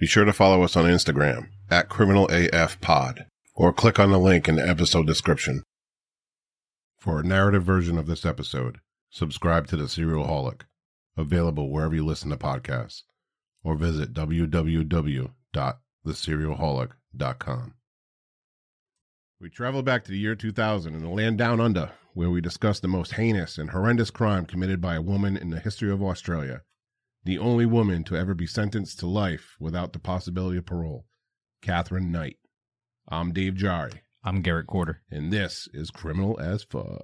Be sure to follow us on Instagram at CriminalAFPod or click on the link in the episode description. For a narrative version of this episode, subscribe to The Serial Holic, available wherever you listen to podcasts, or visit www.theserialholic.com. We travel back to the year 2000 in the land down under, where we discuss the most heinous and horrendous crime committed by a woman in the history of Australia, the only woman to ever be sentenced to life without the possibility of parole, Katherine Knight. I'm Dave Jarry. I'm Garrett Courter. And this is Criminal as Fuck.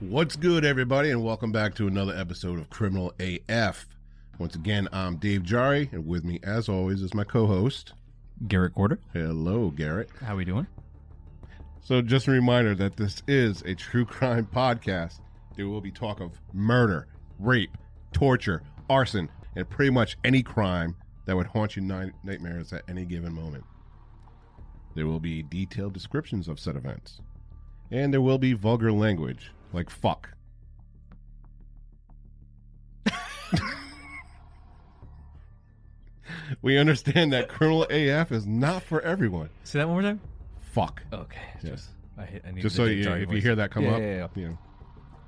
What's good, everybody, and welcome back to another episode of Criminal AF. Once again, I'm Dave Jarry, and with me, as always, is my co-host, Garrett Courter. Hello, Garrett. How we doing? So just a reminder that this is a true crime podcast. There will be talk of murder, rape, torture, arson, and pretty much any crime that would haunt you nightmares at any given moment. There will be detailed descriptions of said events, and there will be vulgar language. Like, fuck. We understand that Criminal AF is not for everyone. Say that one more time? Fuck. Okay. Yes. If you hear that come up, you know,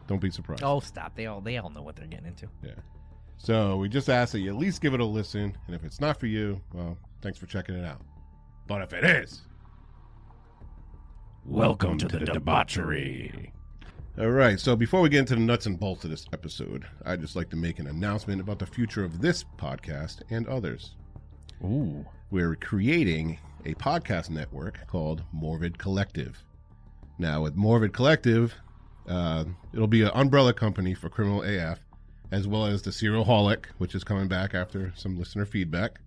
don't be surprised. Oh, stop. They all know what they're getting into. Yeah. So we just ask that you at least give it a listen, and if it's not for you, well, thanks for checking it out. But if it is, welcome to the debauchery. All right, so before we get into the nuts and bolts of this episode, I'd just like to make an announcement about the future of this podcast and others. Ooh. We're creating a podcast network called Morbid Collective. Now, with Morbid Collective, it'll be an umbrella company for Criminal AF, as well as The Serial Holic, which is coming back after some listener feedback.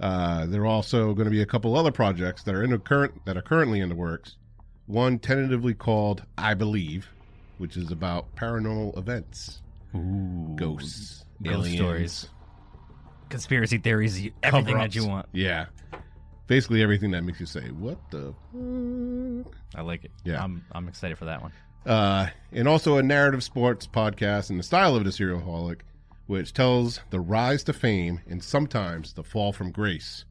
There are also going to be a couple other projects that are currently in the works. One tentatively called I Believe, which is about paranormal events. Ooh. Ghosts, ghost stories, conspiracy theories, everything that you want. Yeah. Basically everything that makes you say, what the fuck? I like it. Yeah. I'm excited for that one. And also a narrative sports podcast in the style of The Serial Holic, which tells the rise to fame and sometimes the fall from grace.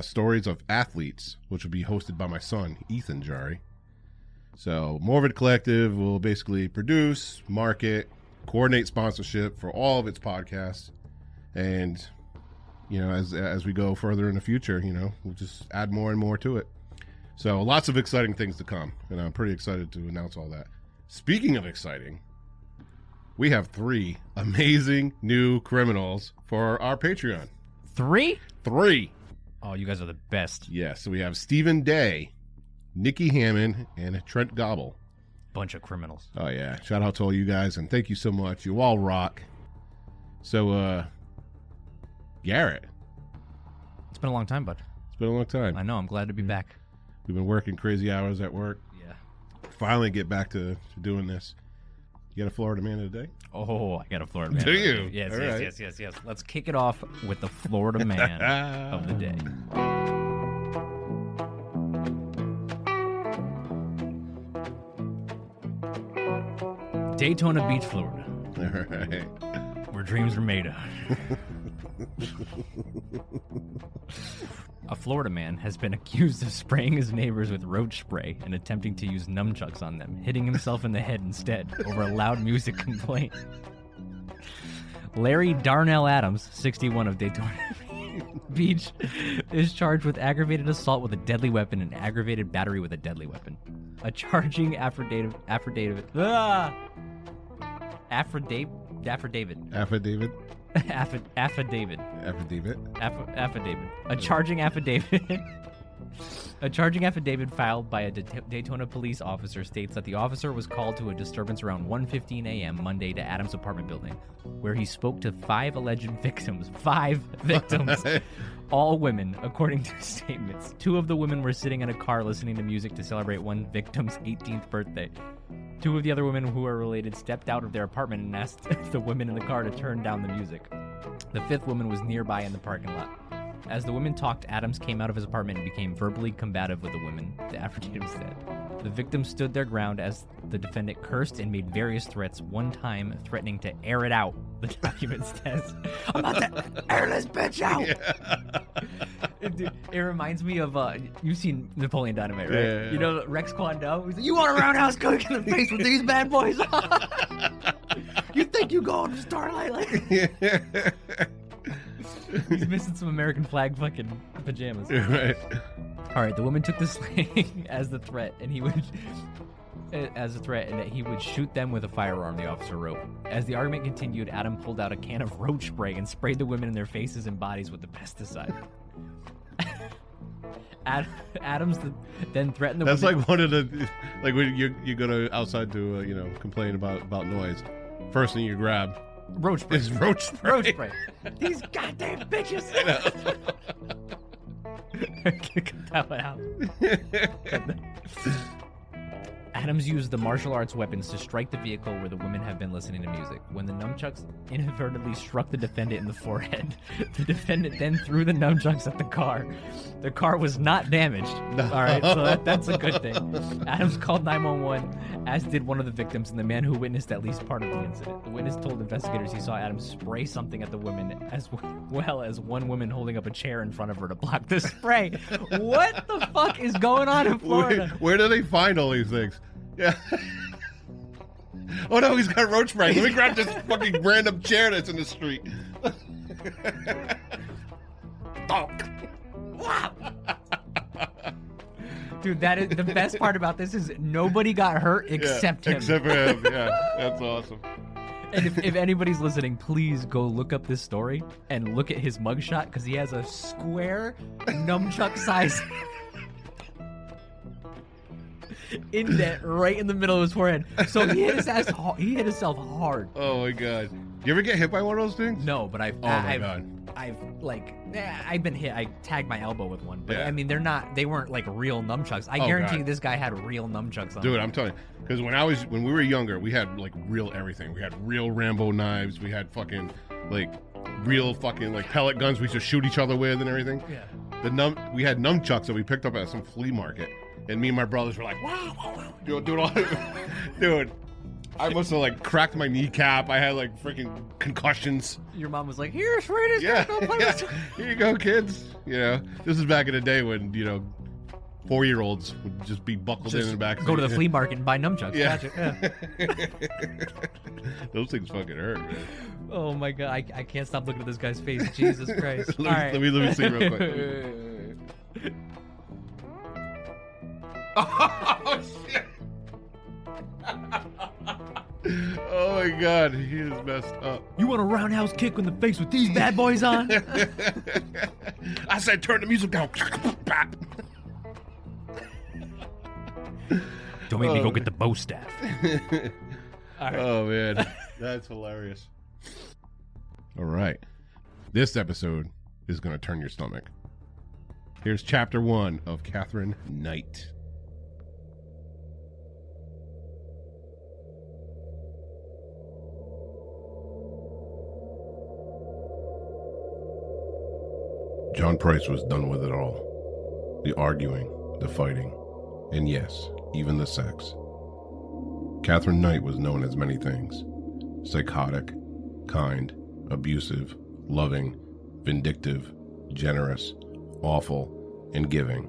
Stories of athletes, which will be hosted by my son, Ethan Jarry. So Morbid Collective will basically produce, market, coordinate sponsorship for all of its podcasts. And, you know, as we go further in the future, you know, we'll just add more and more to it. So lots of exciting things to come. And I'm pretty excited to announce all that. Speaking of exciting, we have 3 amazing new criminals for our Patreon. 3? 3. Oh, you guys are the best. Yeah, so we have Stephen Day, Nikki Hammond, and Trent Gobble. Bunch of criminals. Oh, yeah. Shout out to all you guys, and thank you so much. You all rock. So, Garrett. It's been a long time, bud. It's been a long time. I know. I'm glad to be back. We've been working crazy hours at work. Yeah. Finally get back to doing this. You got a Florida man of the day? Oh, I got a Florida man. Do you? Yes, all yes, right. Yes. Let's kick it off with the Florida man of the day. Daytona Beach, Florida. All right. Where dreams are made of. A Florida man has been accused of spraying his neighbors with roach spray and attempting to use nunchucks on them, hitting himself in the head instead over a loud music complaint. Larry Darnell Adams, 61, of Daytona Beach, is charged with aggravated assault with a deadly weapon and aggravated battery with a deadly weapon. A charging affidavit filed by a Daytona police officer states that the officer was called to a disturbance around 1:15 a.m. Monday to Adams' apartment building, where he spoke to 5 alleged victims. 5 victims, all women, according to statements. 2 of the women were sitting in a car listening to music to celebrate one victim's 18th birthday. Two of the other women who were related stepped out of their apartment and asked the women in the car to turn down the music. The fifth woman was nearby in the parking lot. As the women talked, Adams came out of his apartment and became verbally combative with the women. The affidavit said. The victims stood their ground as the defendant cursed and made various threats, one time threatening to air it out, the document says. I'm about to air this bitch out! Yeah. It reminds me of, you've seen Napoleon Dynamite, right? Yeah. You know Rex Kwon-Dong? He's like, you want a roundhouse kick in the face with these bad boys? You think you going to Starlight Lake? Yeah. He's missing some American flag fucking pajamas. Right. All right. The woman took the slang as a threat, and that he would shoot them with a firearm. The officer wrote. As the argument continued, Adam pulled out a can of roach spray and sprayed the women in their faces and bodies with the pesticide. Adams then threatened the. That's women. Like one of the, like when you go to outside to complain about noise. First thing you grab. Roach spray. It's roach spray. Roach spray. These goddamn bitches. Cut that one out. Adams used the martial arts weapons to strike the vehicle where the women have been listening to music. When the nunchucks inadvertently struck the defendant in the forehead, the defendant then threw the nunchucks at the car. The car was not damaged. No. All right, so that's a good thing. Adams called 911, as did one of the victims and the man who witnessed at least part of the incident. The witness told investigators he saw Adams spray something at the women, as well as one woman holding up a chair in front of her to block the spray. What the fuck is going on in Florida? Where do they find all these things? Yeah. Oh no, he's got roach spray. Let me grab this fucking random chair that's in the street. Wow. Dude, that is the best part about this is nobody got hurt except him. Except for him. Yeah, that's awesome. And if anybody's listening, please go look up this story and look at his mugshot because he has a square nunchuck size. In that, right in the middle of his forehead. So he hit his ass. He hit himself hard. Oh my god! You ever get hit by one of those things? No, but I've. Oh my god! I've been hit. I tagged my elbow with one, but yeah. I mean, they're not. They weren't like real nunchucks. I guarantee this guy had real nunchucks on. Dude, I'm telling you, because when we were younger, we had like real everything. We had real Rambo knives. We had fucking like real fucking like pellet guns we used to shoot each other with and everything. Yeah. We had nunchucks that we picked up at some flea market. And me and my brothers were like, wow, wow, wow. Dude, I must have like cracked my kneecap. I had like freaking concussions. Your mom was like, here, Schrader's gonna play with us. Here you go, kids. You know, this is back in the day when, 4-year-olds would just be buckled in the back. Go to the flea market and buy nunchucks. Yeah. Gotcha. Those things fucking hurt, man. Oh my god, I can't stop looking at this guy's face. Jesus Christ. Let me see real quick. Oh shit! Oh my god, he is messed up. You want a roundhouse kick in the face with these bad boys on? I said, turn the music down. Don't make me go get the bow staff. All right. Oh man, that's hilarious. All right, this episode is gonna turn your stomach. Here's chapter 1 of Katherine Knight. John Price was done with it all. The arguing, the fighting, and yes, even the sex. Katherine Knight was known as many things. Psychotic, kind, abusive, loving, vindictive, generous, awful, and giving.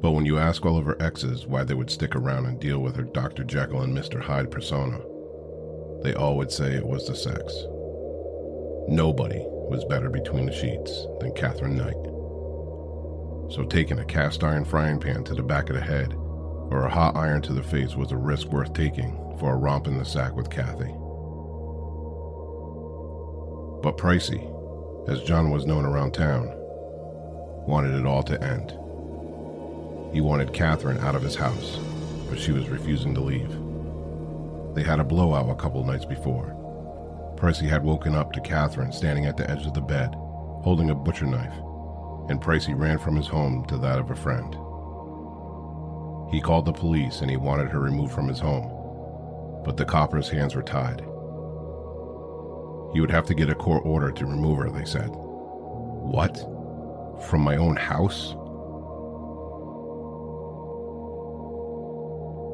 But when you ask all of her exes why they would stick around and deal with her Dr. Jekyll and Mr. Hyde persona, they all would say it was the sex. Nobody was better between the sheets than Katherine Knight. So taking a cast iron frying pan to the back of the head or a hot iron to the face was a risk worth taking for a romp in the sack with Kathy. But Pricey, as John was known around town, wanted it all to end. He wanted Katherine out of his house, but she was refusing to leave. They had a blowout a couple nights before. Pricey had woken up to Katherine standing at the edge of the bed, holding a butcher knife, and Pricey ran from his home to that of a friend. He called the police and he wanted her removed from his home, but the copper's hands were tied. You would have to get a court order to remove her, they said. What? From my own house?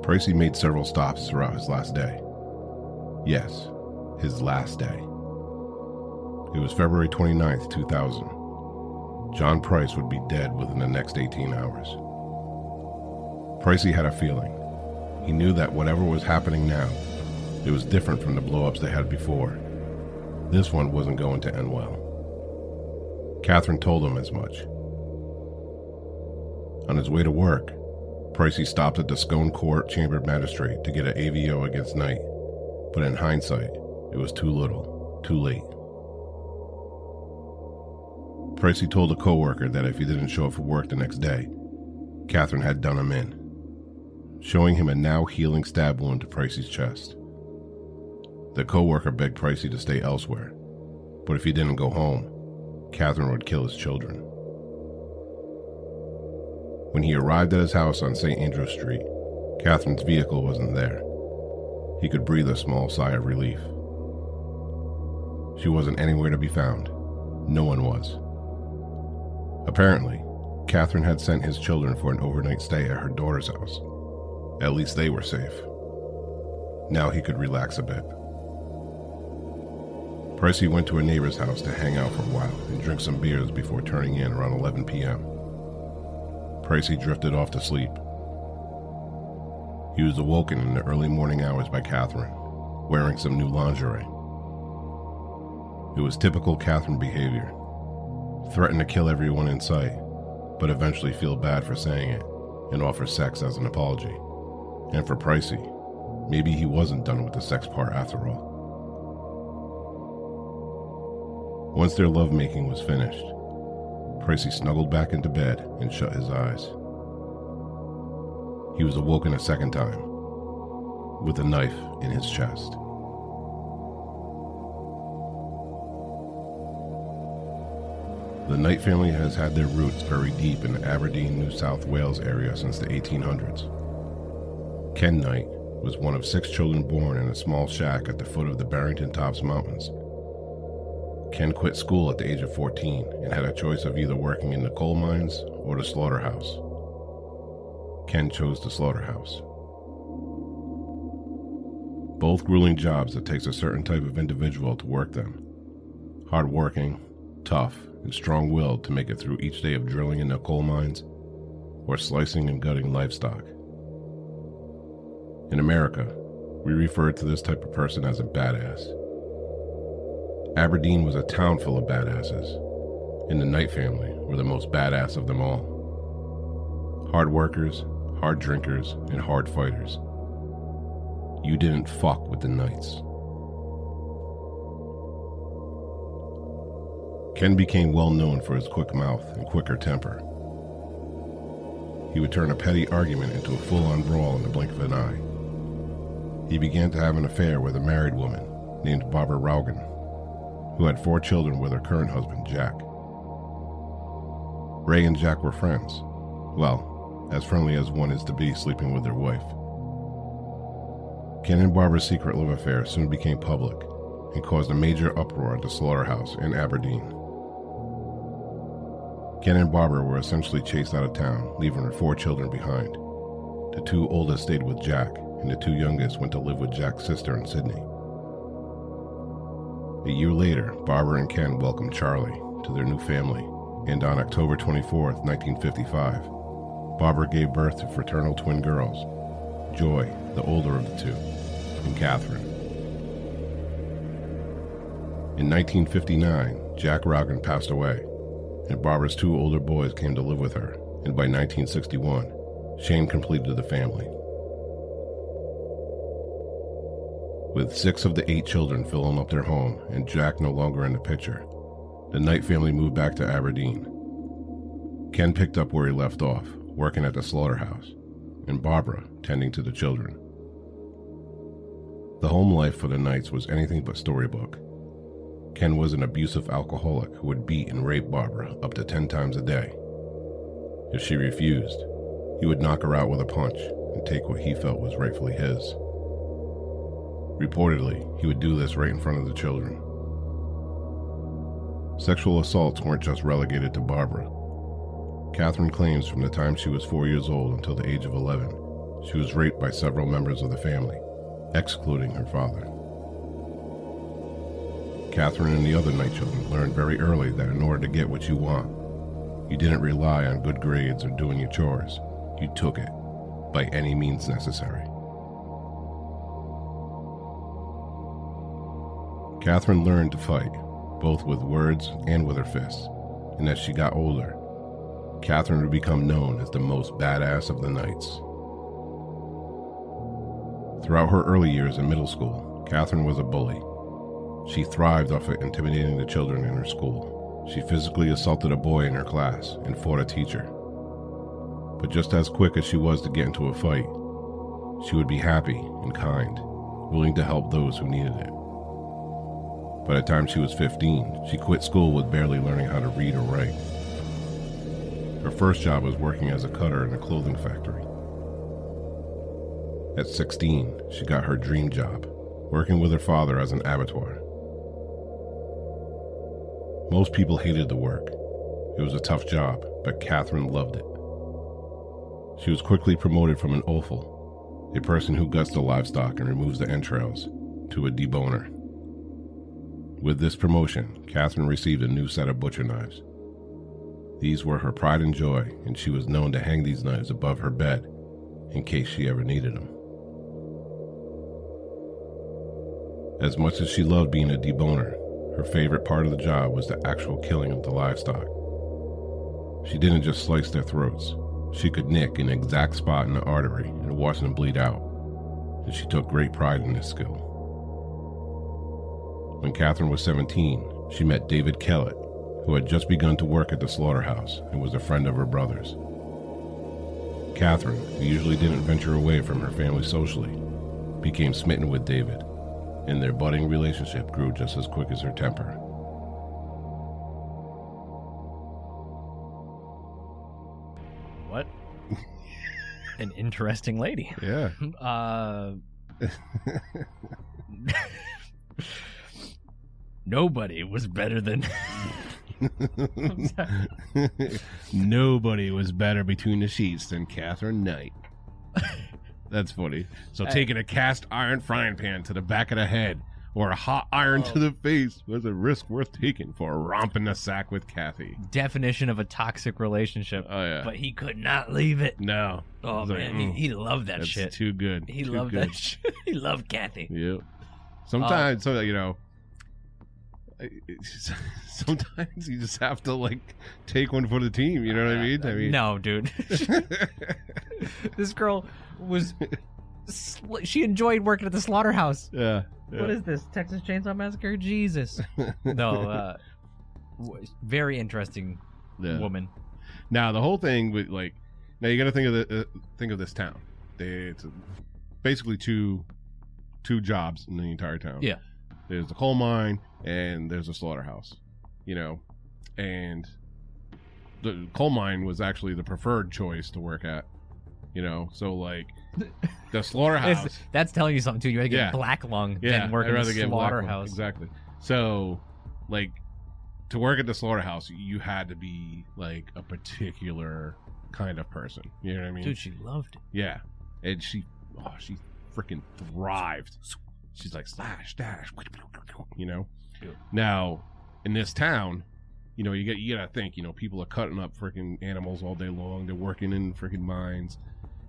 Pricey made several stops throughout his last day. Yes, his last day. It was February 29th, 2000. John Price would be dead within the next 18 hours. Pricey had a feeling. He knew that whatever was happening now, it was different from the blow-ups they had before. This one wasn't going to end well. Katherine told him as much. On his way to work, Pricey stopped at the Scone Court Chamber of Magistrate to get an AVO against Knight, but in hindsight, it was too little, too late. Pricey told a co-worker that if he didn't show up for work the next day, Katherine had done him in, showing him a now-healing stab wound to Pricey's chest. The co-worker begged Pricey to stay elsewhere, but if he didn't go home, Katherine would kill his children. When he arrived at his house on St. Andrew Street, Katherine's vehicle wasn't there. He could breathe a small sigh of relief. She wasn't anywhere to be found. No one was. Apparently, Katherine had sent his children for an overnight stay at her daughter's house. At least they were safe. Now he could relax a bit. Pricey went to a neighbor's house to hang out for a while and drink some beers before turning in around 11 p.m. Pricey drifted off to sleep. He was awoken in the early morning hours by Katherine, wearing some new lingerie. It was typical Katherine behavior. Threaten to kill everyone in sight, but eventually feel bad for saying it and offer sex as an apology. And for Pricey, maybe he wasn't done with the sex part after all. Once their lovemaking was finished, Pricey snuggled back into bed and shut his eyes. He was awoken a second time, with a knife in his chest. The Knight family has had their roots buried deep in the Aberdeen, New South Wales area since the 1800s. Ken Knight was one of 6 children born in a small shack at the foot of the Barrington Tops Mountains. Ken quit school at the age of 14 and had a choice of either working in the coal mines or the slaughterhouse. Ken chose the slaughterhouse. Both grueling jobs that takes a certain type of individual to work them. Hardworking, tough, and strong-willed to make it through each day of drilling in the coal mines or slicing and gutting livestock. In America, we refer to this type of person as a badass. Aberdeen was a town full of badasses, and the Knight family were the most badass of them all. Hard workers, hard drinkers, and hard fighters. You didn't fuck with the Knights. Ken became well known for his quick mouth and quicker temper. He would turn a petty argument into a full-on brawl in the blink of an eye. He began to have an affair with a married woman named Barbara Roughan, who had 4 children with her current husband, Jack. Ray and Jack were friends. Well, as friendly as one is to be sleeping with their wife. Ken and Barbara's secret love affair soon became public and caused a major uproar at the slaughterhouse in Aberdeen. Ken and Barbara were essentially chased out of town, leaving her 4 children behind. The 2 oldest stayed with Jack, and the 2 youngest went to live with Jack's sister in Sydney. A year later, Barbara and Ken welcomed Charlie to their new family, and on October 24, 1955, Barbara gave birth to fraternal twin girls, Joy, the older of the 2, and Katherine. In 1959, Jack Roughan passed away, and Barbara's 2 older boys came to live with her, and by 1961, Shane completed the family. With 6 of the 8 children filling up their home and Jack no longer in the picture, the Knight family moved back to Aberdeen. Ken picked up where he left off, working at the slaughterhouse, and Barbara tending to the children. The home life for the Knights was anything but storybook. Ken was an abusive alcoholic who would beat and rape Barbara up to 10 times a day. If she refused, He would knock her out with a punch and take what he felt was rightfully his. Reportedly, he would do this right in front of the children. Sexual assaults weren't just relegated to Barbara. Katherine claims from the time she was 4 years old until the age of 11, she was raped by several members of the family, excluding her father. Katherine and the other Knight children learned very early that in order to get what you want, you didn't rely on good grades or doing your chores. You took it by any means necessary. Katherine learned to fight, both with words and with her fists, and as she got older, Katherine would become known as the most badass of the Knights. Throughout her early years in middle school, Katherine was a bully. She thrived off of intimidating the children in her school. She physically assaulted a boy in her class and fought a teacher. But just as quick as she was to get into a fight, she would be happy and kind, willing to help those who needed it. By the time she was 15, she quit school with barely learning how to read or write. Her first job was working as a cutter in a clothing factory. At 16, she got her dream job, working with her father as an abattoir. Most people hated the work. It was a tough job, but Katherine loved it. She was quickly promoted from an offal, a person who guts the livestock and removes the entrails, to a deboner. With this promotion, Katherine received a new set of butcher knives. These were her pride and joy, and she was known to hang these knives above her bed in case she ever needed them. As much as she loved being a deboner, her favorite part of the job was the actual killing of the livestock. She didn't just slice their throats. She could nick an exact spot in the artery and watch them bleed out, and she took great pride in this skill. When Katherine was 17, she met David Kellett, who had just begun to work at the slaughterhouse and was a friend of her brother's. Katherine, who usually didn't venture away from her family socially, became smitten with David, and their budding relationship grew just as quick as her temper. What an interesting lady. Yeah. Nobody was better than... I'm sorry. Nobody was better between the sheets than Katherine Knight. That's funny. So taking a cast iron frying pan to the back of the head or a hot iron to the face was a risk worth taking for a romp in the sack with Kathy. Definition of a toxic relationship. Oh, yeah. But he could not leave it. No. Oh, man. Like, he loved that shit. That's too good. He too loved good. That shit. He loved Kathy. Yeah. Sometimes, sometimes you just have to, take one for the team. You know what I mean? No, dude. This girl was... She enjoyed working at the slaughterhouse. Yeah. What is this? Texas Chainsaw Massacre? Jesus. No, very interesting woman. Now, the whole thing with, now you got to think of this town. It's basically two jobs in the entire town. Yeah. There's the coal mine and there's a slaughterhouse, and the coal mine was actually the preferred choice to work at, so the slaughterhouse. That's telling you something too. You had to get black lung than work at the slaughterhouse. Exactly. So to work at the slaughterhouse, you had to be a particular kind of person. You know what I mean? Dude, she loved it. Yeah. And she freaking thrived. She's like slash dash, Dude. Now, in this town, you gotta think, people are cutting up freaking animals all day long. They're working in freaking mines.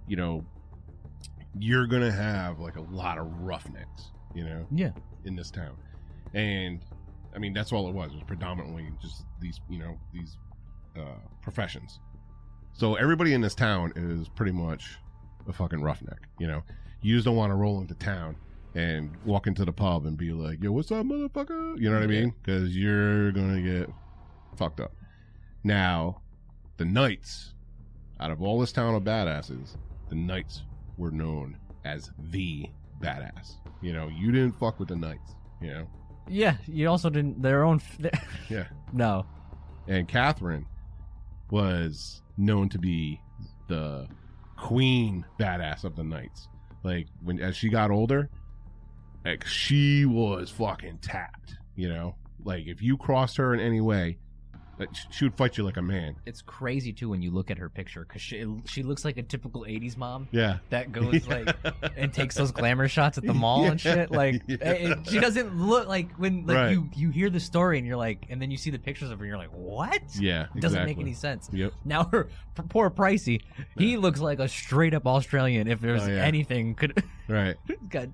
You're gonna have a lot of roughnecks. In this town, and that's all it was. It was predominantly just these professions. So everybody in this town is pretty much a fucking roughneck. You just don't want to roll into town and walk into the pub and be like, yo, what's up, motherfucker? You know what I mean? Because you're going to get fucked up. Now, the Knights, out of all this town of badasses, the Knights were known as the badass. You didn't fuck with the Knights, Yeah, you also didn't, their own... yeah. No. And Katherine was known to be the queen badass of the Knights. Like, when as she got older, like, she was fucking tapped, you know? Like, if you crossed her in any way, she would fight you like a man. It's crazy, too, when you look at her picture, because she looks like a typical 80s mom. Yeah. That goes, like, and takes those glamour shots at the mall and shit. Like, she doesn't look like, when like you hear the story and you're like, and then you see the pictures of her and you're like, what? Yeah, exactly. It doesn't make any sense. Yep. Now, her poor Pricey, he looks like a straight-up Australian if there's anything. Right. Got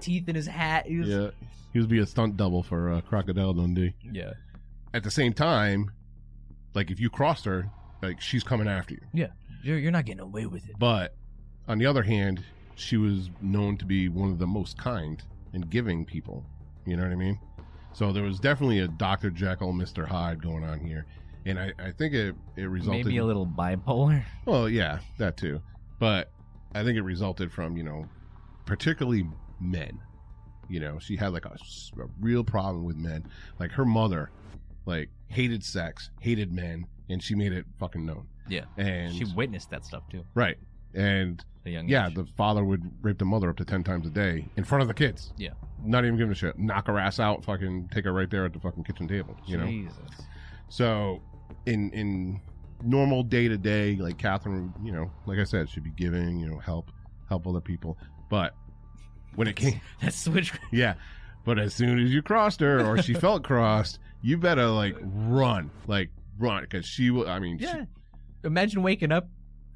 teeth in his hat. He was, he would be a stunt double for Crocodile Dundee. Yeah. At the same time, like, if you crossed her, like, she's coming after you. Yeah. You're not getting away with it. But on the other hand, she was known to be one of the most kind and giving people. You know what I mean? So there was definitely a Dr. Jekyll, Mr. Hyde going on here. And I think it resulted... Maybe a little bipolar. Well, yeah, that too. But I think it resulted from, you know, particularly men. You know, she had, like, a real problem with men. Like, her mother... Like, hated sex, hated men, and she made it fucking known. Yeah. And she witnessed that stuff, too. Right. And, the father would rape the mother up to 10 times a day in front of the kids. Yeah. Not even giving a shit. Knock her ass out, fucking take her right there at the fucking kitchen table, you know? Jesus. So, in normal day-to-day, like, Katherine, you know, like I said, she'd be giving, you know, help other people. But when it came... That switch... Yeah. But as soon as you crossed her, or she felt crossed... You better, like, run, because she will, I mean... Yeah. Imagine waking up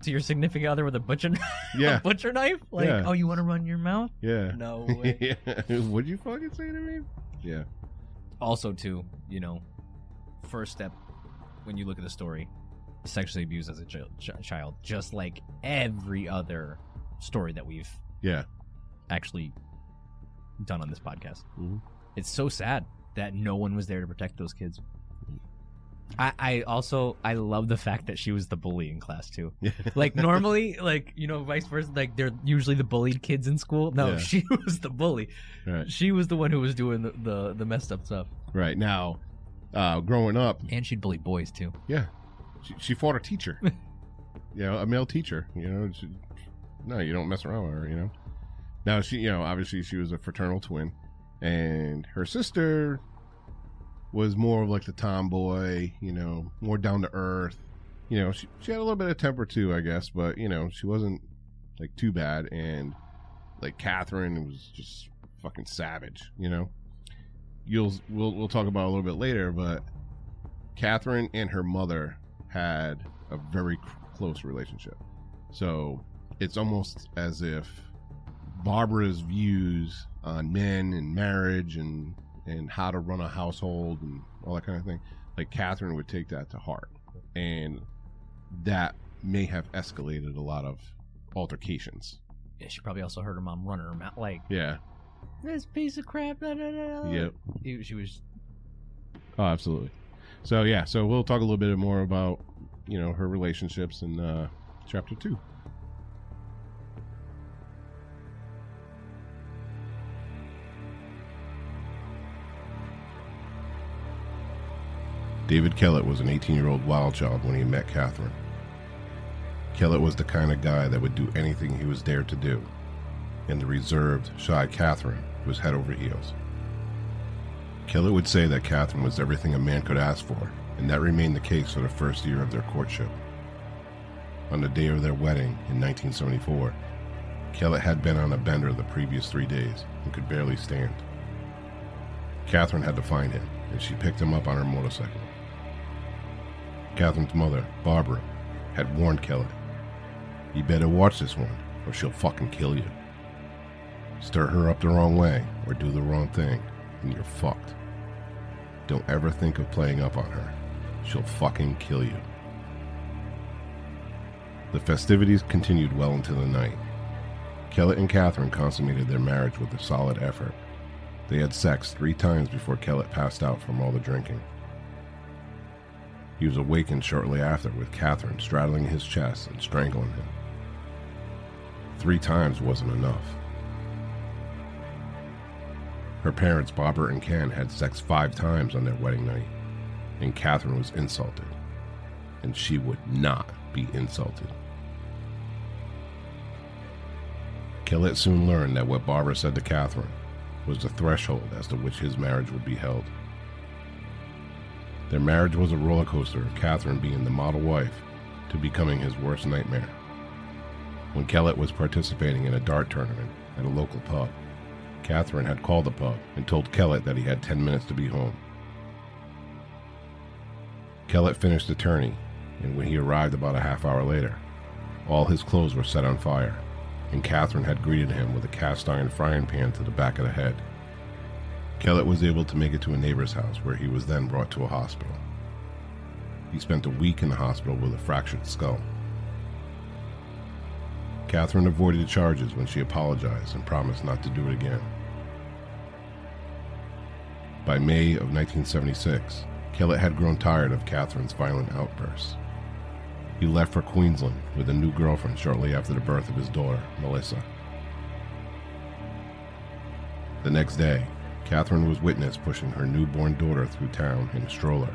to your significant other with a butcher knife. Yeah. A butcher knife? Like, oh, you want to run your mouth? Yeah. No way. What'd you fucking say to me? Yeah. Also, too, you know, first step, when you look at the story, sexually abused as a child, just like every other story that we've actually done on this podcast. Mm-hmm. It's so sad that no one was there to protect those kids. I love the fact that she was the bully in class too. Yeah. Like, normally, like, you know, vice versa, like, they're usually the bullied kids in school. No, she was the bully. Right. She was the one who was doing the messed up stuff. Right. Now, growing up, and she'd bully boys too. Yeah, she fought a teacher. You know, a male teacher. You know, you don't mess around with her. You know. Now she, you know, obviously she was a fraternal twin. And her sister was more of like the tomboy, you know, more down to earth. You know, she had a little bit of temper too, I guess, but, you know, she wasn't like too bad. And like Katherine was just fucking savage, you know. We'll talk about it a little bit later, but Katherine and her mother had a very close relationship. So it's almost as if Barbara's views on men and marriage and how to run a household and all that kind of thing, like, Katherine would take that to heart, and that may have escalated a lot of altercations. Yeah, she probably also heard her mom run her mouth, like, this piece of crap. Blah, blah, blah. Yep, she was. Oh, absolutely. So so we'll talk a little bit more about, you know, her relationships in chapter 2. David Kellett was an 18-year-old wild child when he met Katherine. Kellett was the kind of guy that would do anything he was dared to do, and the reserved, shy Katherine was head over heels. Kellett would say that Katherine was everything a man could ask for, and that remained the case for the first year of their courtship. On the day of their wedding in 1974, Kellett had been on a bender the previous 3 days and could barely stand. Katherine had to find him, and she picked him up on her motorcycle. Katherine's mother, Barbara, had warned Kellett, "You better watch this one, or she'll fucking kill you. Stir her up the wrong way, or do the wrong thing, and you're fucked. Don't ever think of playing up on her. She'll fucking kill you." The festivities continued well into the night. Kellett and Katherine consummated their marriage with a solid effort. They had sex 3 times before Kellett passed out from all the drinking. He was awakened shortly after with Katherine straddling his chest and strangling him. 3 times wasn't enough. Her parents, Barbara and Ken, had sex 5 times on their wedding night, and Katherine was insulted, and she would not be insulted. Kellett soon learned that what Barbara said to Katherine was the threshold as to which his marriage would be held. Their marriage was a roller coaster of Katherine being the model wife to becoming his worst nightmare. When Kellett was participating in a dart tournament at a local pub, Katherine had called the pub and told Kellett that he had 10 minutes to be home. Kellett finished the tourney, and when he arrived about a half hour later, all his clothes were set on fire, and Katherine had greeted him with a cast-iron frying pan to the back of the head. Kellett was able to make it to a neighbor's house, where he was then brought to a hospital. He spent a week in the hospital with a fractured skull. Katherine avoided charges when she apologized and promised not to do it again. By May of 1976, Kellett had grown tired of Katherine's violent outbursts. He left for Queensland with a new girlfriend shortly after the birth of his daughter, Melissa. The next day, Katherine was witnessed pushing her newborn daughter through town in a stroller,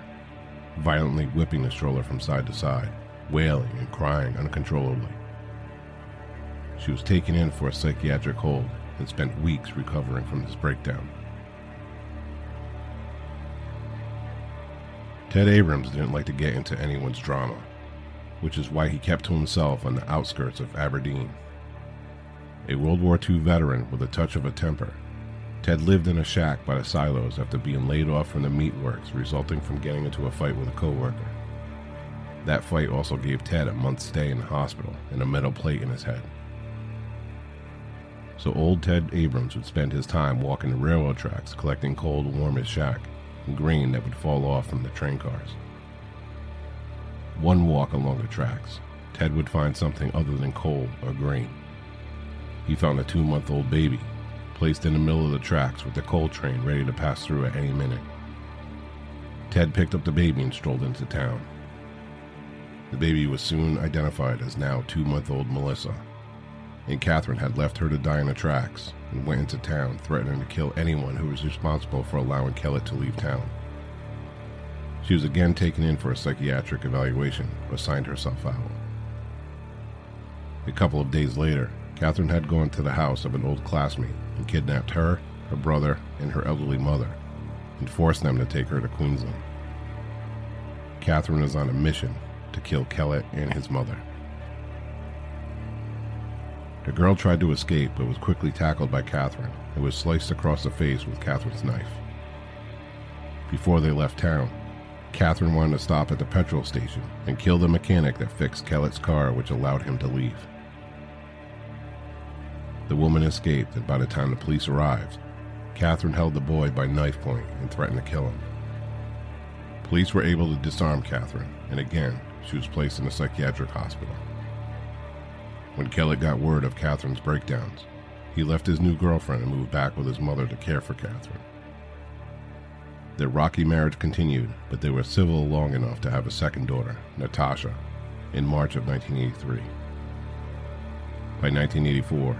violently whipping the stroller from side to side, wailing and crying uncontrollably. She was taken in for a psychiatric hold and spent weeks recovering from this breakdown. Ted Abrams didn't like to get into anyone's drama, which is why he kept to himself on the outskirts of Aberdeen. A World War II veteran with a touch of a temper, Ted lived in a shack by the silos after being laid off from the meatworks resulting from getting into a fight with a coworker. That fight also gave Ted a month's stay in the hospital and a metal plate in his head. So old Ted Abrams would spend his time walking the railroad tracks collecting coal to warm his shack and grain that would fall off from the train cars. One walk along the tracks, Ted would find something other than coal or grain. He found a 2-month-old baby placed in the middle of the tracks with the coal train ready to pass through at any minute. Ted picked up the baby and strolled into town. The baby was soon identified as now 2-month-old Melissa, and Katherine had left her to die in the tracks and went into town threatening to kill anyone who was responsible for allowing Kellett to leave town. She was again taken in for a psychiatric evaluation, but signed herself out. A couple of days later, Katherine had gone to the house of an old classmate and kidnapped her, her brother, and her elderly mother, and forced them to take her to Queensland. Katherine is on a mission to kill Kellett and his mother. The girl tried to escape but was quickly tackled by Katherine and was sliced across the face with Katherine's knife. Before they left town, Katherine wanted to stop at the petrol station and kill the mechanic that fixed Kellett's car, which allowed him to leave. The woman escaped, and by the time the police arrived, Katherine held the boy by knife point and threatened to kill him. Police were able to disarm Katherine, and again, she was placed in a psychiatric hospital. When Kellett got word of Katherine's breakdowns, he left his new girlfriend and moved back with his mother to care for Katherine. Their rocky marriage continued, but they were civil long enough to have a second daughter, Natasha, in March of 1983. By 1984,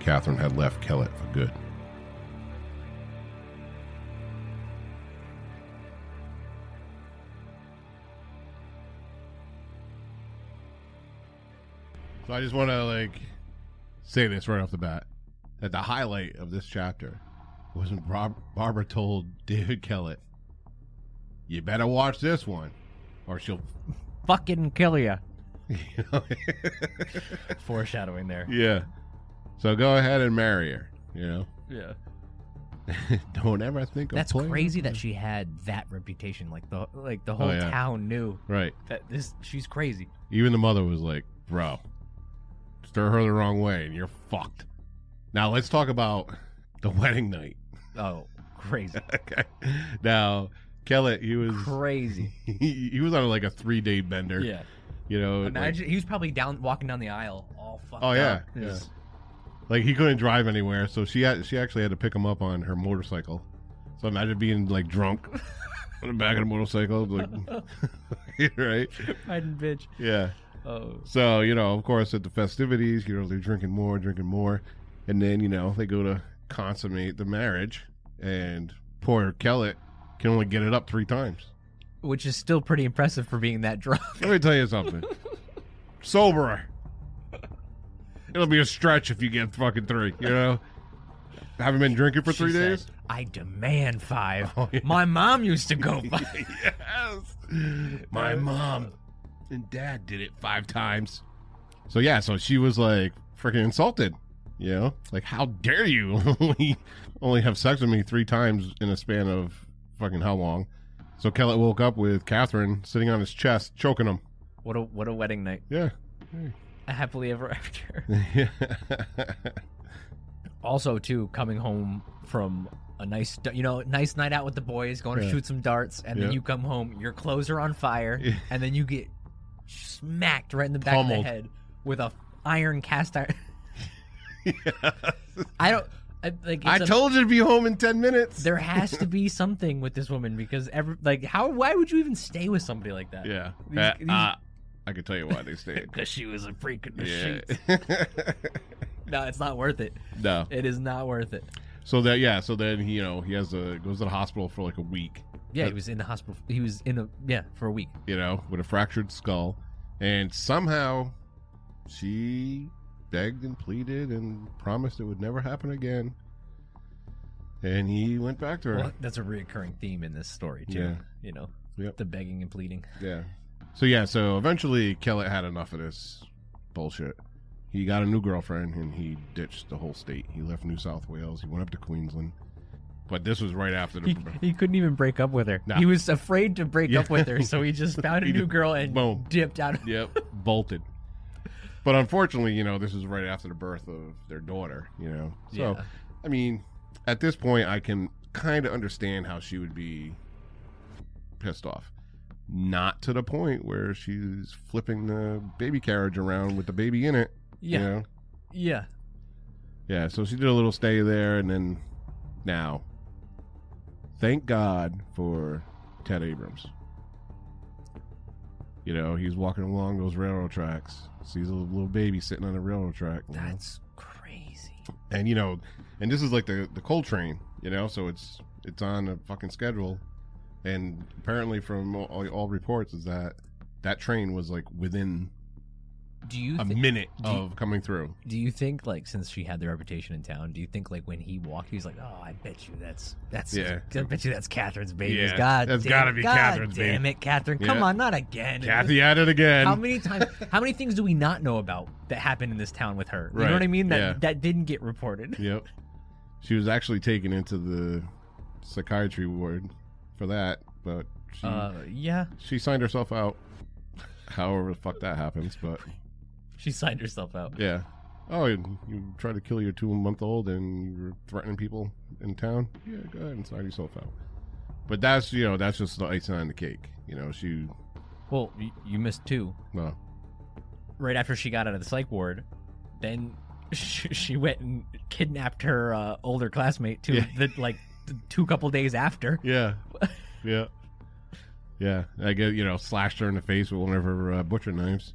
Katherine had left Kellett for good. So I just want to say this right off the bat, that the highlight of this chapter was when Barbara told David Kellett, "You better watch this one, or she'll fucking kill you." You know? Foreshadowing there. Yeah. So go ahead and marry her. You know. Yeah. Don't ever think of. That's crazy that she had that reputation. Like the whole town knew. Right. That she's crazy. Even the mother was like, "Bro, stir her the wrong way and you're fucked." Now let's talk about the wedding night. Oh, crazy. Okay. Now, Kellett, he was crazy. He was on like a 3-day bender. Yeah. You know, imagine, he was probably walking down the aisle all fucked up. Oh yeah. Like he couldn't drive anywhere, so she actually had to pick him up on her motorcycle. So imagine being like drunk on the back of the motorcycle, like right? Riding bitch. Yeah. Oh. So, you know, of course, at the festivities, you know, they're drinking more. And then, you know, they go to consummate the marriage. And poor Kellett can only get it up 3 times. Which is still pretty impressive for being that drunk. Let me tell you something. Soberer. it'll be a stretch if you get fucking three, you know? Haven't been drinking for 3 days? Says, I demand five. Oh, yeah. My mom used to go five. Yes. My mom and dad did it 5 times. So, yeah, so she was, like, freaking insulted, you know? Like, how dare you only have sex with me 3 times in a span of fucking how long? So Kellett woke up with Katherine sitting on his chest, choking him. What a wedding night. Yeah. A happily ever after. Yeah. Also, too, coming home from a nice, you know, nice night out with the boys, going to shoot some darts, and then you come home, your clothes are on fire, and then you get smacked right in the back of the head with a iron cast iron. I told you to be home in 10 minutes. There has to be something with this woman because why would you even stay with somebody like that? Yeah. I can tell you why they stayed. Because she was a freak in the sheets. No, it's not worth it. No, it is not worth it. So then he, you know, he goes to the hospital for like a week. Yeah, he was in the hospital. He was for a week. You know, with a fractured skull, and somehow she begged and pleaded and promised it would never happen again, and he went back to her. Well, that's a recurring theme in this story too. Yeah. You know, the begging and pleading. Yeah. So eventually Kellett had enough of this bullshit. He got a new girlfriend, and he ditched the whole state. He left New South Wales. He went up to Queensland. But this was right after the... He couldn't even break up with her. Nah. He was afraid to break up with her, so he just found a new girl and dipped out. Yep, bolted. But unfortunately, you know, this was right after the birth of their daughter, you know. So, yeah. I mean, at this point, I can kind of understand how she would be pissed off. Not to the point where she's flipping the baby carriage around with the baby in it. Yeah. You know? Yeah. Yeah, so she did a little stay there, and then now, thank God for Ted Abrams. You know, he's walking along those railroad tracks, sees a little baby sitting on a railroad track. That's crazy. And, you know, and this is like the coal train, you know, so it's on a fucking schedule. And apparently from all reports is that train was like within... coming through. Do you think, like, since she had the reputation in town, do you think, like, when he walked, he was like, "Oh, I bet you that's Catherine's baby. Yeah, that's got to be Catherine's baby. Damn it, Katherine! Come on, not again. Kathy at it again. How many times? How many things do we not know about that happened in this town with her? You know what I mean? That didn't get reported. Yep. She was actually taken into the psychiatry ward for that, but she signed herself out. However the fuck that happens, but. She signed herself out. Yeah. Oh, you tried to kill your 2-month-old and you were threatening people in town? Yeah, go ahead and sign yourself out. But that's, you know, that's just the icing on the cake. You know, she... Well, you missed 2. No. Right after she got out of the psych ward, then she went and kidnapped her older classmate two couple days after. Yeah. Yeah. Yeah. I guess, you know, slashed her in the face with one of her butcher knives.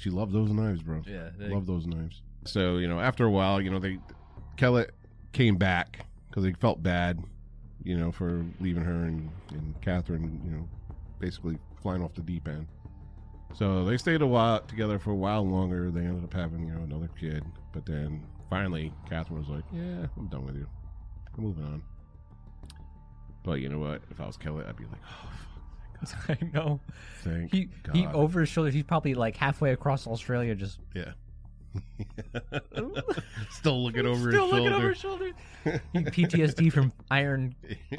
She loved those knives, bro. Yeah. Loved those knives. So, you know, after a while, you know, Kellett came back because they felt bad, you know, for leaving her and Katherine, you know, basically flying off the deep end. So they stayed together for a while longer. They ended up having, you know, another kid. But then finally, Katherine was like, yeah, I'm done with you. I'm moving on. But you know what? If I was Kellett, I'd be like, oh, fuck. I know. Thank God. He over his shoulder. He's probably like halfway across Australia, just still looking over his shoulder. Still looking over his shoulder. PTSD from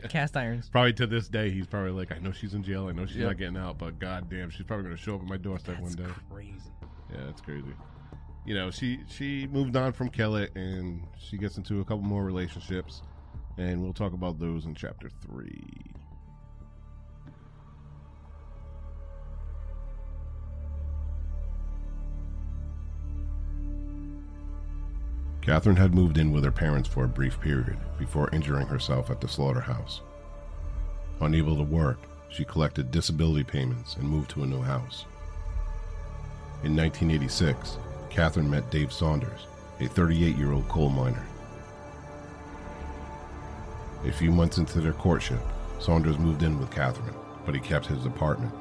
cast irons. Probably to this day, he's probably like, I know she's in jail. I know she's not getting out, but goddamn, she's probably going to show up at my doorstep one day. That's crazy. Yeah, that's crazy. You know, she moved on from Kellett, and she gets into a couple more relationships, and we'll talk about those in chapter 3. Katherine had moved in with her parents for a brief period before injuring herself at the slaughterhouse. Unable to work, she collected disability payments and moved to a new house. In 1986, Katherine met Dave Saunders, a 38-year-old coal miner. A few months into their courtship, Saunders moved in with Katherine, but he kept his apartment.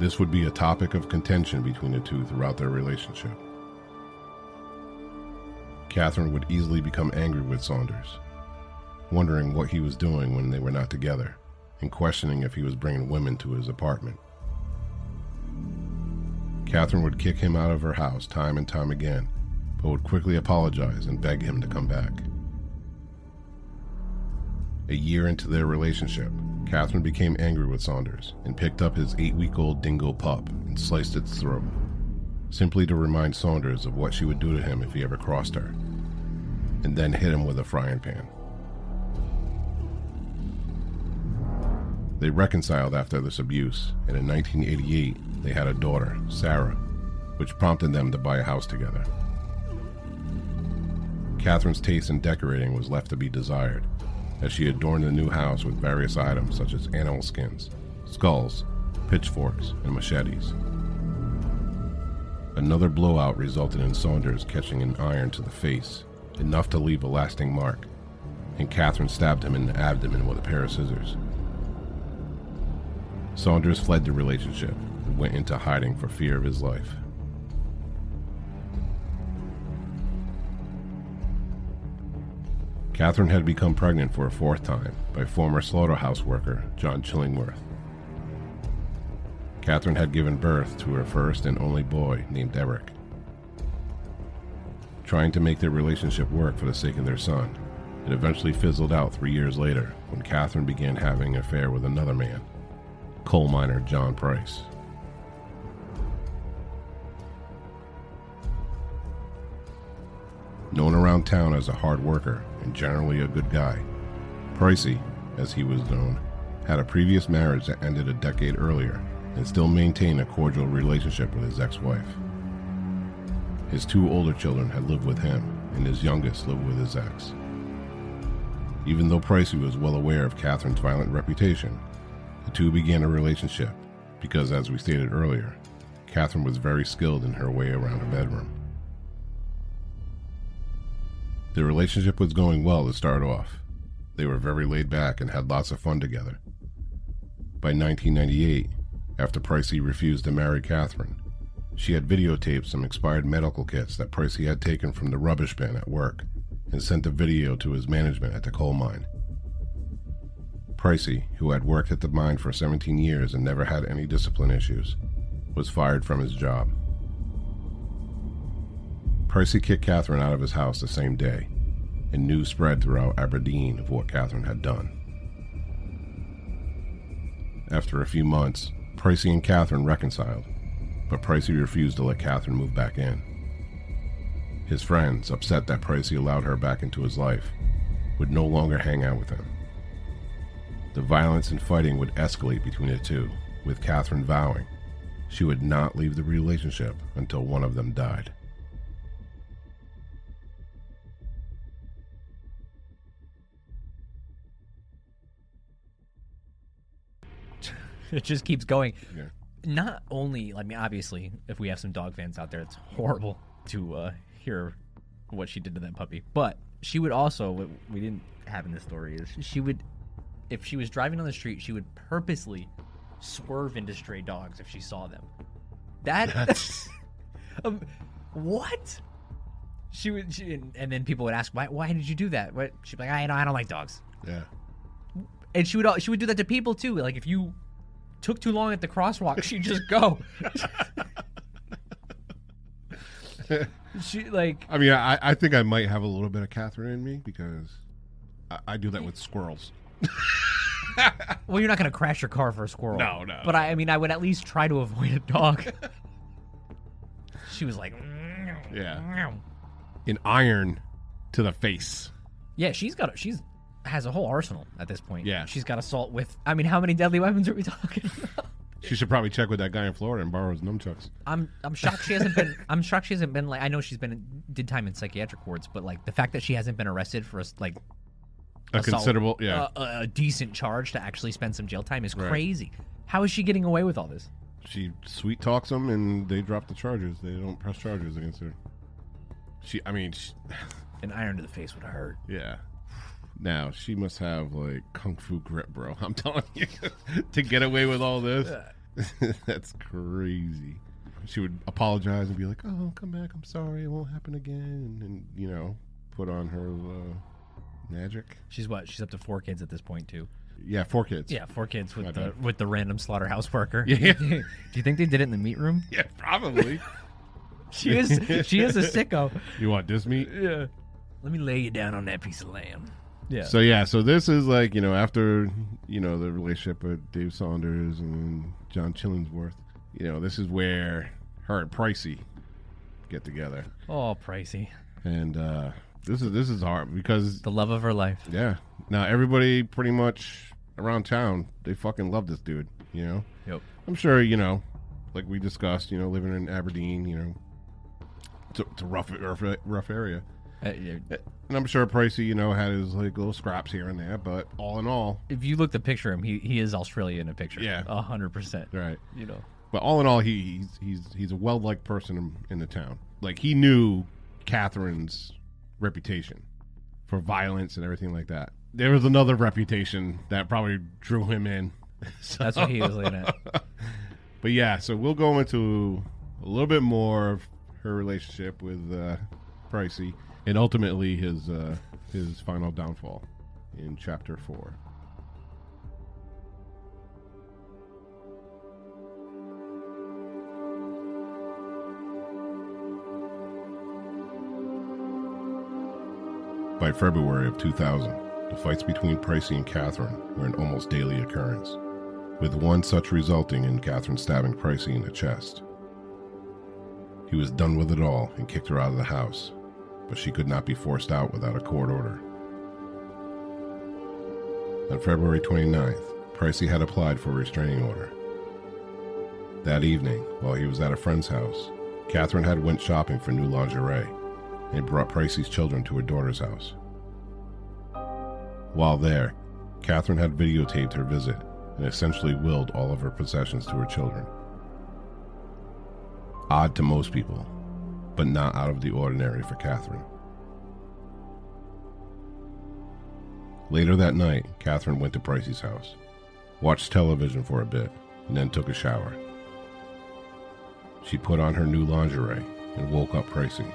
This would be a topic of contention between the two throughout their relationship. Katherine would easily become angry with Saunders, wondering what he was doing when they were not together, and questioning if he was bringing women to his apartment. Katherine would kick him out of her house time and time again, but would quickly apologize and beg him to come back. A year into their relationship, Katherine became angry with Saunders and picked up his 8-week-old dingo pup and sliced its throat, simply to remind Saunders of what she would do to him if he ever crossed her, and then hit him with a frying pan. They reconciled after this abuse, and in 1988, they had a daughter, Sarah, which prompted them to buy a house together. Katherine's taste in decorating was left to be desired, as she adorned the new house with various items such as animal skins, skulls, pitchforks, and machetes. Another blowout resulted in Saunders catching an iron to the face, enough to leave a lasting mark, and Katherine stabbed him in the abdomen with a pair of scissors. Saunders fled the relationship and went into hiding for fear of his life. Katherine had become pregnant for a fourth time by former slaughterhouse worker John Chillingworth. Katherine had given birth to her first and only boy named Eric. Trying to make their relationship work for the sake of their son, it eventually fizzled out 3 years later when Katherine began having an affair with another man, coal miner John Price. Known around town as a hard worker and generally a good guy, Pricey, as he was known, had a previous marriage that ended a decade earlier and still maintained a cordial relationship with his ex-wife. His 2 older children had lived with him, and his youngest lived with his ex. Even though Pricey was well aware of Katherine's violent reputation, the 2 began a relationship because, as we stated earlier, Katherine was very skilled in her way around her bedroom. The relationship was going well to start off. They were very laid back and had lots of fun together. By 1998, after Pricey refused to marry Katherine, she had videotaped some expired medical kits that Pricey had taken from the rubbish bin at work and sent the video to his management at the coal mine. Pricey, who had worked at the mine for 17 years and never had any discipline issues, was fired from his job. Pricey kicked Katherine out of his house the same day, and news spread throughout Aberdeen of what Katherine had done. After a few months, Pricey and Katherine reconciled, but Pricey refused to let Katherine move back in. His friends, upset that Pricey allowed her back into his life, would no longer hang out with him. The violence and fighting would escalate between the 2, with Katherine vowing she would not leave the relationship until one of them died. It just keeps going. Yeah. Not only, I mean, obviously, if we have some dog fans out there, it's horrible to hear what she did to that puppy. But she would also, what we didn't have in this story is she would, if she was driving on the street, she would purposely swerve into stray dogs if she saw them. That's what? And then people would ask, why did you do that? What? She'd be like, I don't like dogs. Yeah. And she would do that to people too. Like, if you took too long at the crosswalk, she'd just go. She, like, I mean, I think I might have a little bit of Katherine in me because I do that with squirrels. Well, you're not going to crash your car for a squirrel. No. But I mean, I would at least try to avoid a dog. She was like, yeah, an iron to the face. Yeah, she's has a whole arsenal at this point. Yeah. She's got assault with, I mean, how many deadly weapons are we talking about? She should probably check with that guy in Florida and borrow his nunchucks. I'm shocked she hasn't been, like, I know she's did time in psychiatric wards, but like the fact that she hasn't been arrested for like a considerable, a decent charge to actually spend some jail time is crazy. Right. How is she getting away with all this? She sweet talks them and they drop the charges. They don't press charges against her. She an iron to the face would hurt. Yeah. Now, she must have, like, kung fu grip, bro. I'm telling you, to get away with all this. That's crazy. she would apologize and be like, "Oh, come back. I'm sorry. It won't happen again." And you know, put on her magic. She's what? She's up to 4 kids at this point too. Yeah, 4 kids. Yeah, 4 kids with the random slaughterhouse worker. Yeah. Do you think they did it in the meat room? Yeah, probably. She is a sicko. You want this meat? Yeah. Let me lay you down on that piece of lamb. Yeah. So yeah, so this is like, you know, after, you know, the relationship with Dave Saunders and John Chillingworth, you know, this is where her and Pricey get together. Oh, Pricey. And this is hard because the love of her life. Yeah. Now everybody pretty much around town, they fucking love this dude, you know? Yep. I'm sure, you know, like we discussed, you know, living in Aberdeen, you know, it's a rough area. Yeah. And I'm sure Pricey, you know, had his like little scraps here and there, but all in all, if you look to picture him, he is Australian in a picture. Yeah, 100%. Right. You know, but all in all, he's a well-liked person in the town. Like he knew Catherine's reputation for violence and everything like that. There was another reputation that probably drew him in. So. That's what he was looking at. But yeah, so we'll go into a little bit more of her relationship with Pricey. And ultimately, his final downfall in Chapter 4. By February of 2000, the fights between Pricey and Katherine were an almost daily occurrence, with one such resulting in Katherine stabbing Pricey in the chest. He was done with it all and kicked her out of the house, but she could not be forced out without a court order. On February 29th, Pricey had applied for a restraining order. That evening, while he was at a friend's house, Katherine had went shopping for new lingerie and brought Pricey's children to her daughter's house. While there, Katherine had videotaped her visit and essentially willed all of her possessions to her children. Odd to most people, but not out of the ordinary for Katherine. Later that night, Katherine went to Pricey's house, watched television for a bit, and then took a shower. She put on her new lingerie and woke up Pricey.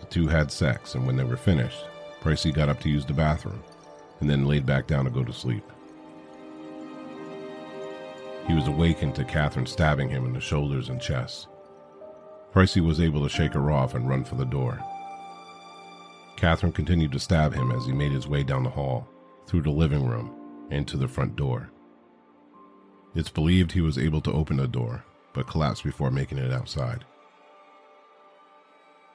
The two had sex, and when they were finished, Pricey got up to use the bathroom and then laid back down to go to sleep. He was awakened to Katherine stabbing him in the shoulders and chest. Pricey was able to shake her off and run for the door. Katherine continued to stab him as he made his way down the hall, through the living room, and to the front door. It's believed he was able to open the door, but collapsed before making it outside.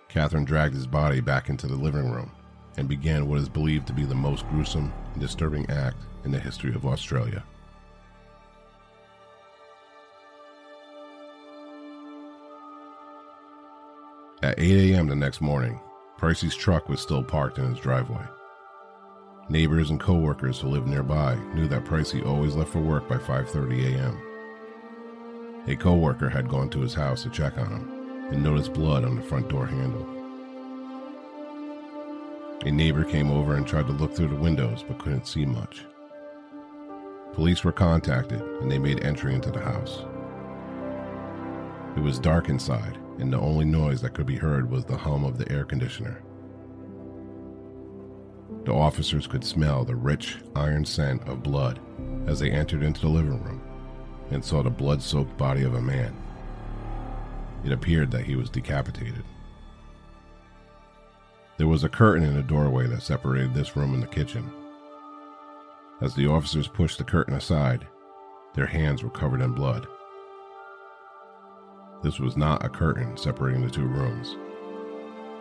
Katherine dragged his body back into the living room and began what is believed to be the most gruesome and disturbing act in the history of Australia. At 8 a.m. the next morning, Pricey's truck was still parked in his driveway. Neighbors and co-workers who lived nearby knew that Pricey always left for work by 5:30 a.m. A co-worker had gone to his house to check on him and noticed blood on the front door handle. A neighbor came over and tried to look through the windows but couldn't see much. Police were contacted and they made entry into the house. It was dark inside, and the only noise that could be heard was the hum of the air conditioner. The officers could smell the rich, iron scent of blood as they entered into the living room and saw the blood-soaked body of a man. It appeared that he was decapitated. There was a curtain in the doorway that separated this room and the kitchen. As the officers pushed the curtain aside, their hands were covered in blood. This was not a curtain separating the two rooms.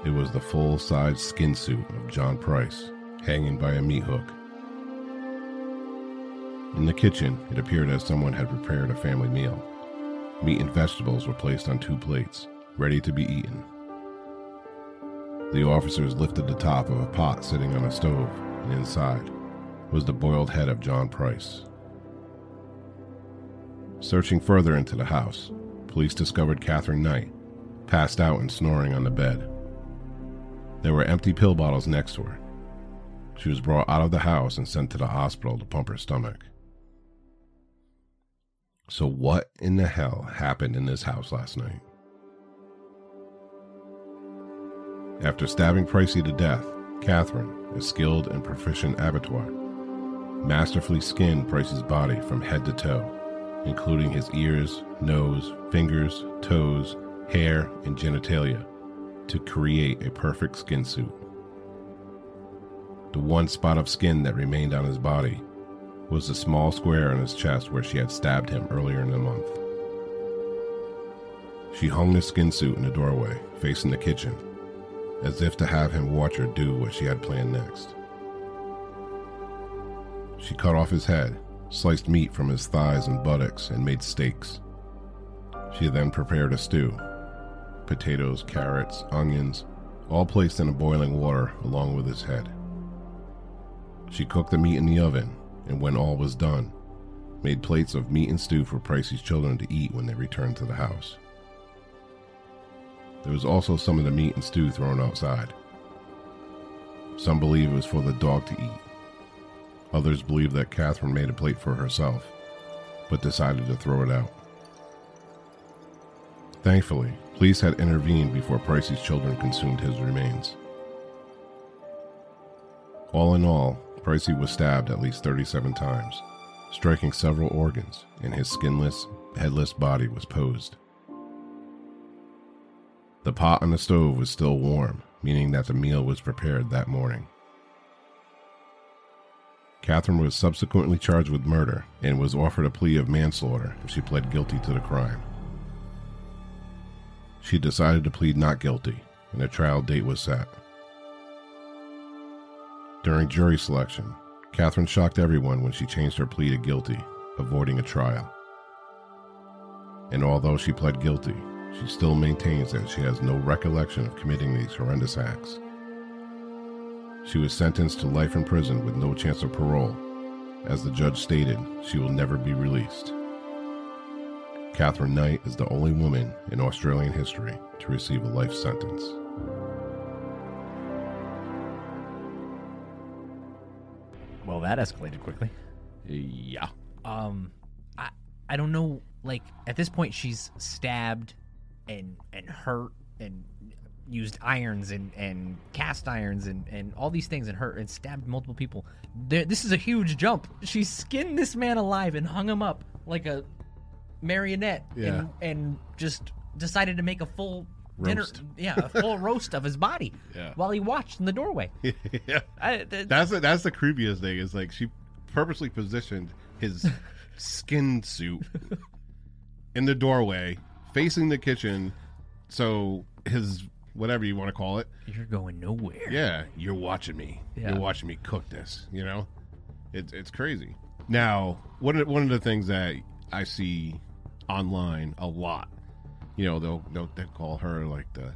It was the full-size skin suit of John Price, hanging by a meat hook. In the kitchen, it appeared as someone had prepared a family meal. Meat and vegetables were placed on 2 plates, ready to be eaten. The officers lifted the top of a pot sitting on a stove, and inside was the boiled head of John Price. Searching further into the house, police discovered Katherine Knight, passed out and snoring on the bed. There were empty pill bottles next to her. She was brought out of the house and sent to the hospital to pump her stomach. So what in the hell happened in this house last night? After stabbing Pricey to death, Katherine, a skilled and proficient abattoir, masterfully skinned Pricey's body from head to toe, including his ears, nose, fingers, toes, hair, and genitalia, to create a perfect skin suit. The one spot of skin that remained on his body was the small square on his chest where she had stabbed him earlier in the month. She hung the skin suit in the doorway, facing the kitchen, as if to have him watch her do what she had planned next. She cut off his head, sliced meat from his thighs and buttocks, and made steaks. She then prepared a stew, potatoes, carrots, onions, all placed in the boiling water along with his head. She cooked the meat in the oven, and when all was done, made plates of meat and stew for Pricey's children to eat when they returned to the house. There was also some of the meat and stew thrown outside. Some believe it was for the dog to eat. Others believe that Katherine made a plate for herself, but decided to throw it out. Thankfully, police had intervened before Pricey's children consumed his remains. All in all, Pricey was stabbed at least 37 times, striking several organs, and his skinless, headless body was posed. The pot on the stove was still warm, meaning that the meal was prepared that morning. Katherine was subsequently charged with murder and was offered a plea of manslaughter if she pled guilty to the crime. She decided to plead not guilty, and a trial date was set. During jury selection, Katherine shocked everyone when she changed her plea to guilty, avoiding a trial. And although she pled guilty, she still maintains that she has no recollection of committing these horrendous acts. She was sentenced to life in prison with no chance of parole. As the judge stated, she will never be released. Katherine Knight is the only woman in Australian history to receive a life sentence. Well, that escalated quickly. Yeah. I don't know, like, at this point she's stabbed and hurt and used irons and cast irons and all these things and hurt and stabbed multiple people. This is a huge jump. She skinned this man alive and hung him up like a marionette, yeah, and just decided to make a full roast. Dinner, yeah, a full roast of his body, yeah, while he watched in the doorway. Yeah, that's the creepiest thing. Is like she purposely positioned his skin suit in the doorway, facing the kitchen, so his whatever you want to call it. You're going nowhere. Yeah, you're watching me. Yeah. You're watching me cook this. You know, it's crazy. Now, one of the things that I see online a lot, you know, they call her like the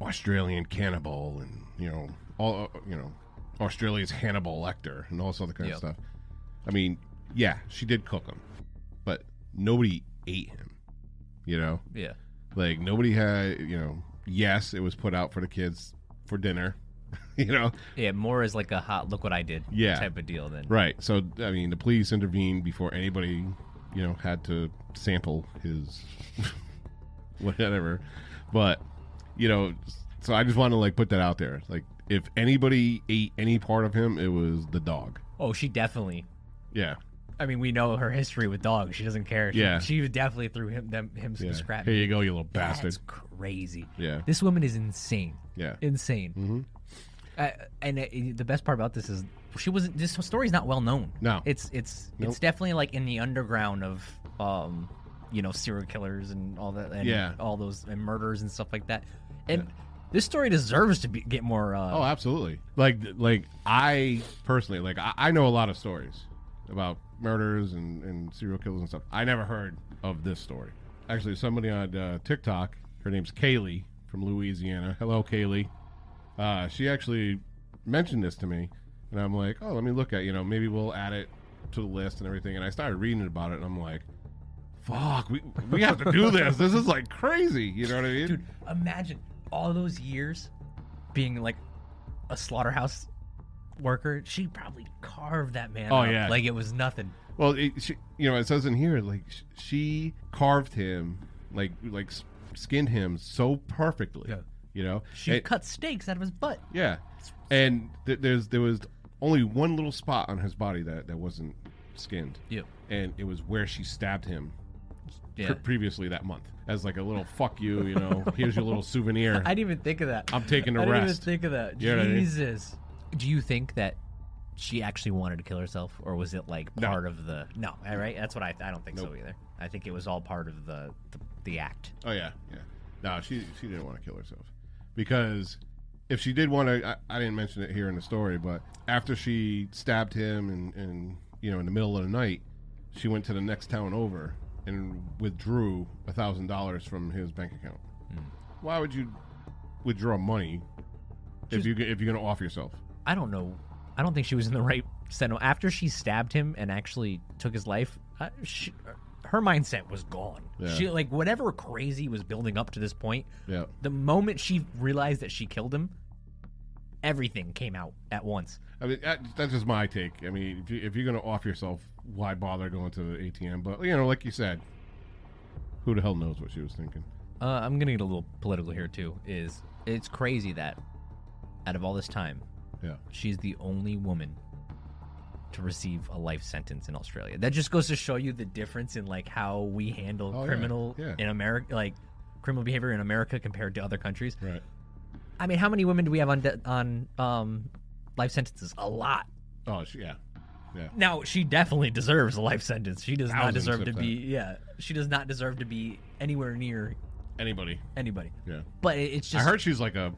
Australian cannibal, and you know, all, you know, Australia's Hannibal Lecter and all this other kind, yep, of stuff. I mean, yeah, she did cook him, but nobody ate him. You know, yeah, like nobody had, you know. Yes, it was put out for the kids for dinner, you know? Yeah, more as like a hot look what I did, yeah, type of deal then. Right. So, I mean, the police intervened before anybody, you know, had to sample his whatever. But, you know, so I just want to like put that out there. Like if anybody ate any part of him, it was the dog. Oh, she definitely. Yeah. I mean, we know her history with dogs. She doesn't care. Yeah. She definitely threw him some, yeah, scrap. Here you go, you little bastard. That's crazy. Yeah. This woman is insane. Yeah. Insane. Mm-hmm. And the best part about this is she wasn't. This story's not well known. No. It's definitely like in the underground of, you know, serial killers and all that, and yeah, all those and murders and stuff like that. And yeah, this story deserves to get more. Oh, absolutely. Like I personally, like I know a lot of stories about murders and serial killers and stuff. I never heard of this story. Actually, somebody on TikTok, her name's Kaylee from Louisiana. Hello, Kaylee. She actually mentioned this to me, and I'm like, oh, let me look at, you know, maybe we'll add it to the list and everything. And I started reading about it, and I'm like, fuck, we have to do this. This is like crazy. You know what I mean? Dude, imagine all those years being like a slaughterhouse worker. She probably carved that man up, yeah, like it was nothing. Well, it says in here, like, she carved him, like skinned him so perfectly. Yeah. You know, she cut steaks out of his butt. Yeah, and there was only one little spot on his body that wasn't skinned. Yeah, and it was where she stabbed him. Yeah. Previously that month, as like a little fuck you, you know, here's your little souvenir. I didn't even think of that. I'm taking a rest. I didn't even think of that. Jesus. Do you think that she actually wanted to kill herself, or was it like part of the? No, right? That's what I don't think so either. I think it was all part of the act. Oh yeah. No, she didn't want to kill herself, because if she did want to, I didn't mention it here in the story, but after she stabbed him and you know, in the middle of the night, she went to the next town over and withdrew $1,000 from his bank account. Mm. Why would you withdraw money if you're gonna off yourself? I don't know. I don't think she was in the right sentiment. After she stabbed him and actually took his life, her mindset was gone. Yeah. She, like, whatever crazy was building up to this point. Yeah. The moment she realized that she killed him, everything came out at once. I mean, that's just my take. I mean, if you're going to off yourself, why bother going to the ATM? But, you know, like you said, who the hell knows what she was thinking? I'm going to get a little political here, too. It's crazy that out of all this time, she's the only woman to receive a life sentence in Australia. That just goes to show you the difference in, like, how we handle in America, like criminal behavior in America compared to other countries. Right. I mean, how many women do we have on life sentences? A lot. Oh, yeah. Now, she definitely deserves a life sentence. She does Thousands not deserve to be. Yeah, she does not deserve to be anywhere near anybody. Yeah. But it's just. I heard she's like a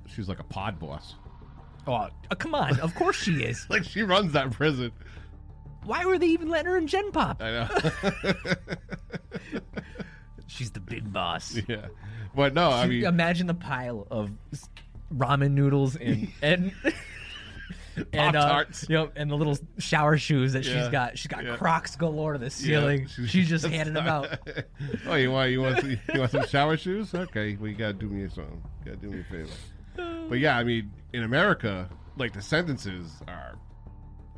pod boss. Oh, come on! Of course she is. Like, she runs that prison. Why were they even letting her in Gen Pop? I know. She's the big boss. Yeah, but no, I mean, imagine the pile of ramen noodles and Pop Tarts, you know, and the little shower shoes that she's got. She's got Crocs galore to the ceiling. Yeah, she's just handing them out. Oh, you want some shower shoes? Okay, well, you gotta do me something. You gotta do me a favor. But yeah, I mean, in America, like, the sentences are,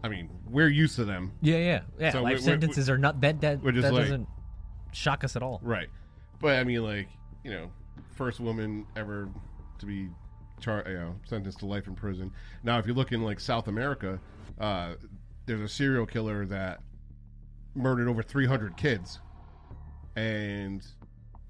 I mean, we're used to them. Yeah. So life sentences are not that. That, like, doesn't shock us at all. Right. But I mean, like, you know, first woman ever to be sentenced to life in prison. Now, if you look in, like, South America, there's a serial killer that murdered over 300 kids, and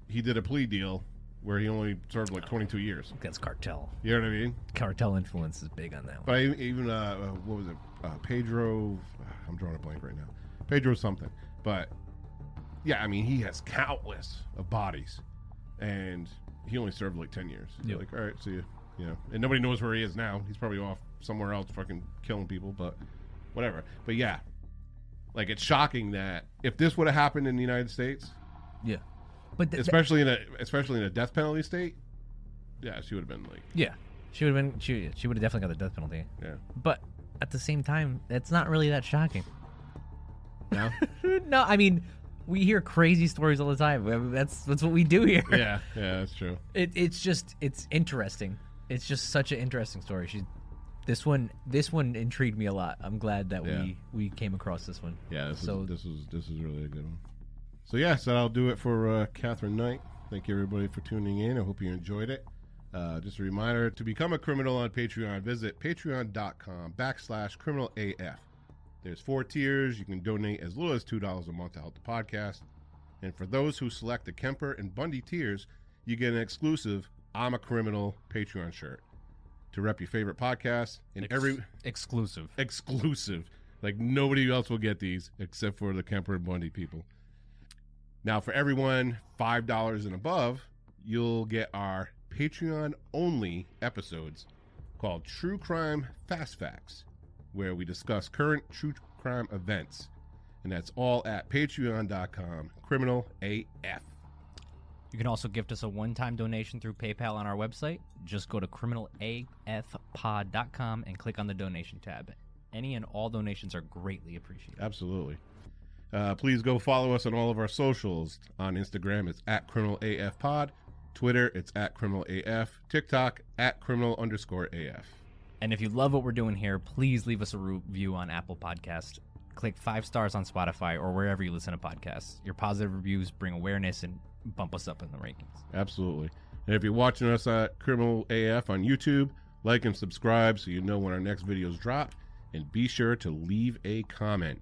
he did a plea deal where he only served like 22 years. That's cartel. You know what I mean? Cartel influence is big on that one. But even what was it? Pedro. I'm drawing a blank right now. Pedro something. But yeah, I mean, he has countless of bodies, and he only served like 10 years. Yep. You're like, all right, see ya. You know, and nobody knows where he is now. He's probably off somewhere else, fucking killing people. But whatever. But yeah, like, it's shocking that if this would have happened in the United States, yeah. But especially in a death penalty state, yeah, she would have been like, yeah, she would have been, she would have definitely got the death penalty. Yeah, but at the same time, that's not really that shocking. No, no, I mean, we hear crazy stories all the time. I mean, that's what we do here. Yeah, that's true. It's interesting. It's just such an interesting story. This one intrigued me a lot. I'm glad that we came across this one. Yeah, this is really a good one. So, yes, that'll do it for Katherine Knight. Thank you, everybody, for tuning in. I hope you enjoyed it. Just a reminder, to become a criminal on Patreon, visit patreon.com/criminalAF. There's 4 tiers. You can donate as little as $2 a month to help the podcast. And for those who select the Kemper and Bundy tiers, you get an exclusive I'm a Criminal Patreon shirt to rep your favorite podcast. And Exclusive. Like, nobody else will get these except for the Kemper and Bundy people. Now, for everyone $5 and above, you'll get our Patreon-only episodes called True Crime Fast Facts, where we discuss current true crime events. And that's all at patreon.com/criminalAF. You can also gift us a one-time donation through PayPal on our website. Just go to criminalafpod.com and click on the donation tab. Any and all donations are greatly appreciated. Absolutely. Please go follow us on all of our socials. On Instagram, it's @CriminalAFPod. Twitter, it's @CriminalAF. TikTok, @Criminal_AF. And if you love what we're doing here, please leave us a review on Apple Podcasts. click 5 stars on Spotify or wherever you listen to podcasts. Your positive reviews bring awareness and bump us up in the rankings. Absolutely. And if you're watching us at Criminal AF on YouTube, like and subscribe so you know when our next videos drop. And be sure to leave a comment.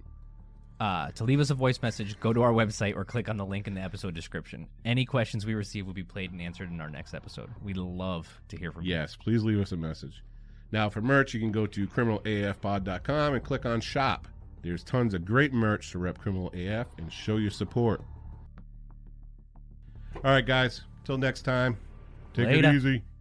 To leave us a voice message, go to our website or click on the link in the episode description. Any questions we receive will be played and answered in our next episode. We'd love to hear from you. Yes, please leave us a message. Now, for merch, you can go to criminalafpod.com and click on Shop. There's tons of great merch to rep Criminal AF and show your support. All right, guys. Till next time. Take it easy.